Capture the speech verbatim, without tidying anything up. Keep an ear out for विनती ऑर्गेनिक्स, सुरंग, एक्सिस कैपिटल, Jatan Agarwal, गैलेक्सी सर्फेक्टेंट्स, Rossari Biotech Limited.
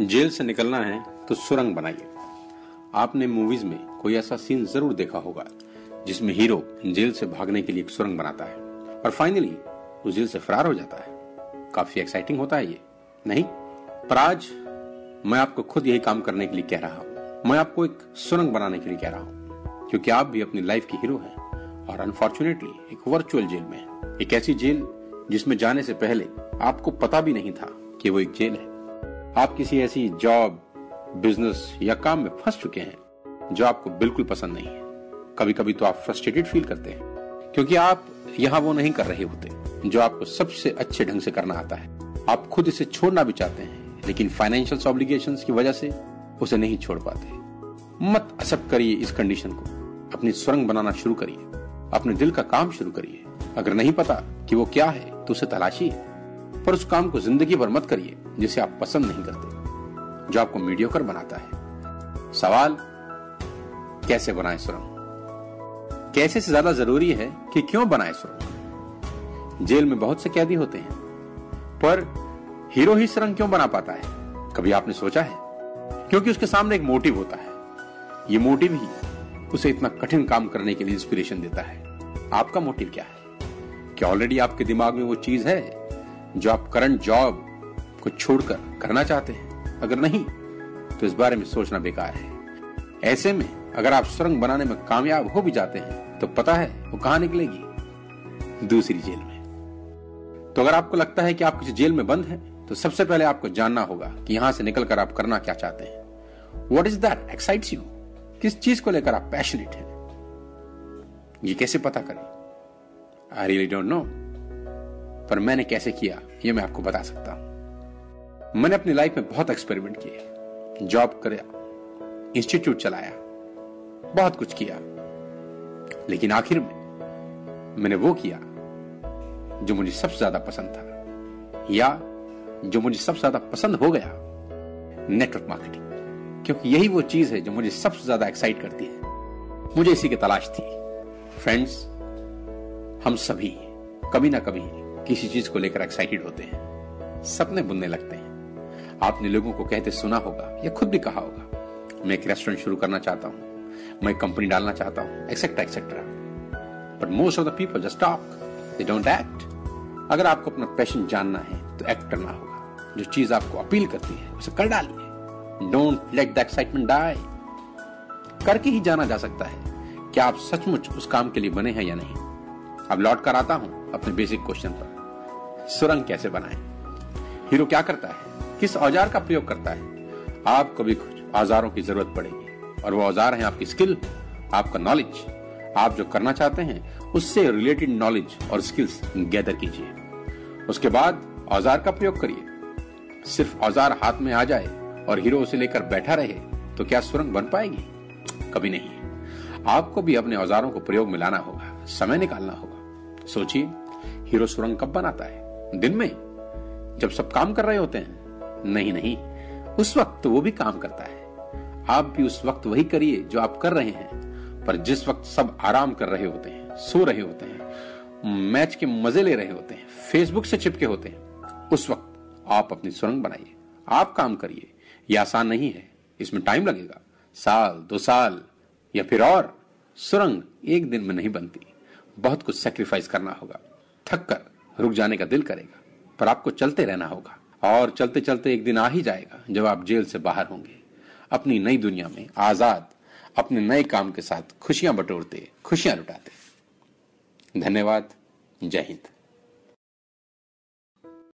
Jail से निकलना है तो सुरंग बनाइए। आपने मूवीज में कोई ऐसा सीन जरूर देखा होगा जिसमें हीरो जेल से भागने के लिए एक सुरंग बनाता है और फाइनली उस जेल से फरार हो जाता है। काफी एक्साइटिंग होता है ये, नहीं? पर आज मैं आपको खुद यही काम करने के लिए कह रहा हूं। मैं आपको एक सुरंग बनाने के लिए कह रहा हूं, क्योंकि आप भी अपनी लाइफ के हीरो हैं और अनफॉर्चुनेटली एक वर्चुअल जेल में हैं। एक ऐसी जेल जिसमें जाने से पहले आपको पता भी नहीं था कि वो एक जेल है। आप किसी ऐसी जॉब, बिजनेस या काम में फंस चुके हैं जो आपको बिल्कुल पसंद नहीं है। कभी कभी तो आप फ्रस्ट्रेटेड फील करते हैं क्योंकि आप यहाँ वो नहीं कर रहे होते जो आपको सबसे अच्छे ढंग से करना आता है। आप खुद इसे छोड़ना भी चाहते हैं लेकिन फाइनेंशियल ऑब्लिगेशंस की वजह से उसे नहीं छोड़ पाते। मत एक्सेप्ट करिए इस कंडीशन को। अपनी सुरंग बनाना शुरू करिए, अपने दिल का काम शुरू करिए। अगर नहीं पता कि वो क्या है तो उसे तलाशिए, पर उस काम को जिंदगी भर मत करिए जिसे आप पसंद नहीं करते, जो आपको मीडियोकर बनाता है। सवाल, कैसे बनाए सुरंग? कैसे से ज्यादा जरूरी है कि क्यों बनाए सुरंग। जेल में बहुत से कैदी होते हैं, पर हीरो ही सुरंग क्यों बना पाता है, कभी आपने सोचा है? क्योंकि उसके सामने एक मोटिव होता है। ये मोटिव ही उसे इतना कठिन काम करने के लिए इंस्पिरेशन देता है। आपका मोटिव क्या है? क्या ऑलरेडी आपके दिमाग में वो चीज है जो आप करंट जॉब को छोड़कर करना चाहते हैं? अगर नहीं तो इस बारे में सोचना बेकार है। ऐसे में अगर आप सुरंग बनाने में कामयाब हो भी जाते हैं तो पता है वो कहां निकलेगी? दूसरी जेल में। तो अगर आपको लगता है कि आप किसी जेल में बंद हैं तो सबसे पहले आपको जानना होगा कि यहां से निकलकर आप करना क्या चाहते हैं। What is that excites you? किस चीज को लेकर आप पैशनेट हैं? ये कैसे पता करें? आई रियली डोंट नो, पर मैंने कैसे किया ये मैं आपको बता सकता हूं। मैंने अपनी लाइफ में बहुत एक्सपेरिमेंट किए, जॉब किया, इंस्टीट्यूट चलाया, बहुत कुछ किया, लेकिन आखिर में मैंने वो किया जो मुझे सबसे ज्यादा पसंद था या जो मुझे सबसे ज्यादा पसंद हो गया, नेटवर्क मार्केटिंग, क्योंकि यही वो चीज है जो मुझे सबसे ज्यादा एक्साइट करती है। मुझे इसी की तलाश थी। फ्रेंड्स, हम सभी कभी ना कभी किसी चीज को लेकर एक्साइटेड होते हैं, सपने बुनने लगते हैं। आपने लोगों को कहते सुना होगा या खुद भी कहा होगा, मैं एक रेस्टोरेंट शुरू करना चाहता हूं, मैं कंपनी डालना चाहता हूं, etcetera etcetera. But most of the people just talk, they don't act. अगर आपको अपना पैशन जानना है तो एक्ट करना होगा। जो चीज आपको अपील करती है उसे कर डालिए। Don't let the excitement die. करके ही जाना जा सकता है क्या आप सचमुच उस काम के लिए बने हैं या नहीं। अब लौट कर आता हूं अपने बेसिक क्वेश्चन पर, सुरंग कैसे बनाए? हीरो क्या करता है? किस औजार का प्रयोग करता है? आपको भी कुछ औजारों की जरूरत पड़ेगी और वो औजार हैं आपकी स्किल, आपका नॉलेज। आप जो करना चाहते हैं उससे रिलेटेड नॉलेज और स्किल्स गैदर कीजिए। उसके बाद औजार का प्रयोग करिए। सिर्फ औजार हाथ में आ जाए और हीरो उसे लेकर बैठा रहे तो क्या सुरंग बन पाएगी? कभी नहीं। आपको भी अपने औजारों को प्रयोग में लाना होगा, समय निकालना होगा। सोचिए, हीरो सुरंग कब बनाता है? दिन में, जब सब काम कर रहे होते हैं? नहीं नहीं, उस वक्त वो भी काम करता है। आप भी उस वक्त वही करिए जो आप कर रहे हैं, पर जिस वक्त सब आराम कर रहे होते हैं, सो रहे होते हैं, मैच के मजे ले रहे होते हैं, फेसबुक से चिपके होते हैं, उस वक्त आप अपनी सुरंग बनाइए। आप काम करिए। यह आसान नहीं है, इसमें टाइम लगेगा, साल, दो साल या फिर और। सुरंग एक दिन में नहीं बनती, बहुत कुछ सेक्रीफाइस करना होगा। थक कर रुक जाने का दिल करेगा, पर आपको चलते रहना होगा और चलते चलते एक दिन आ ही जाएगा जब आप जेल से बाहर होंगे, अपनी नई दुनिया में आजाद, अपने नए काम के साथ खुशियां बटोरते, खुशियां लुटाते। धन्यवाद। जय हिंद।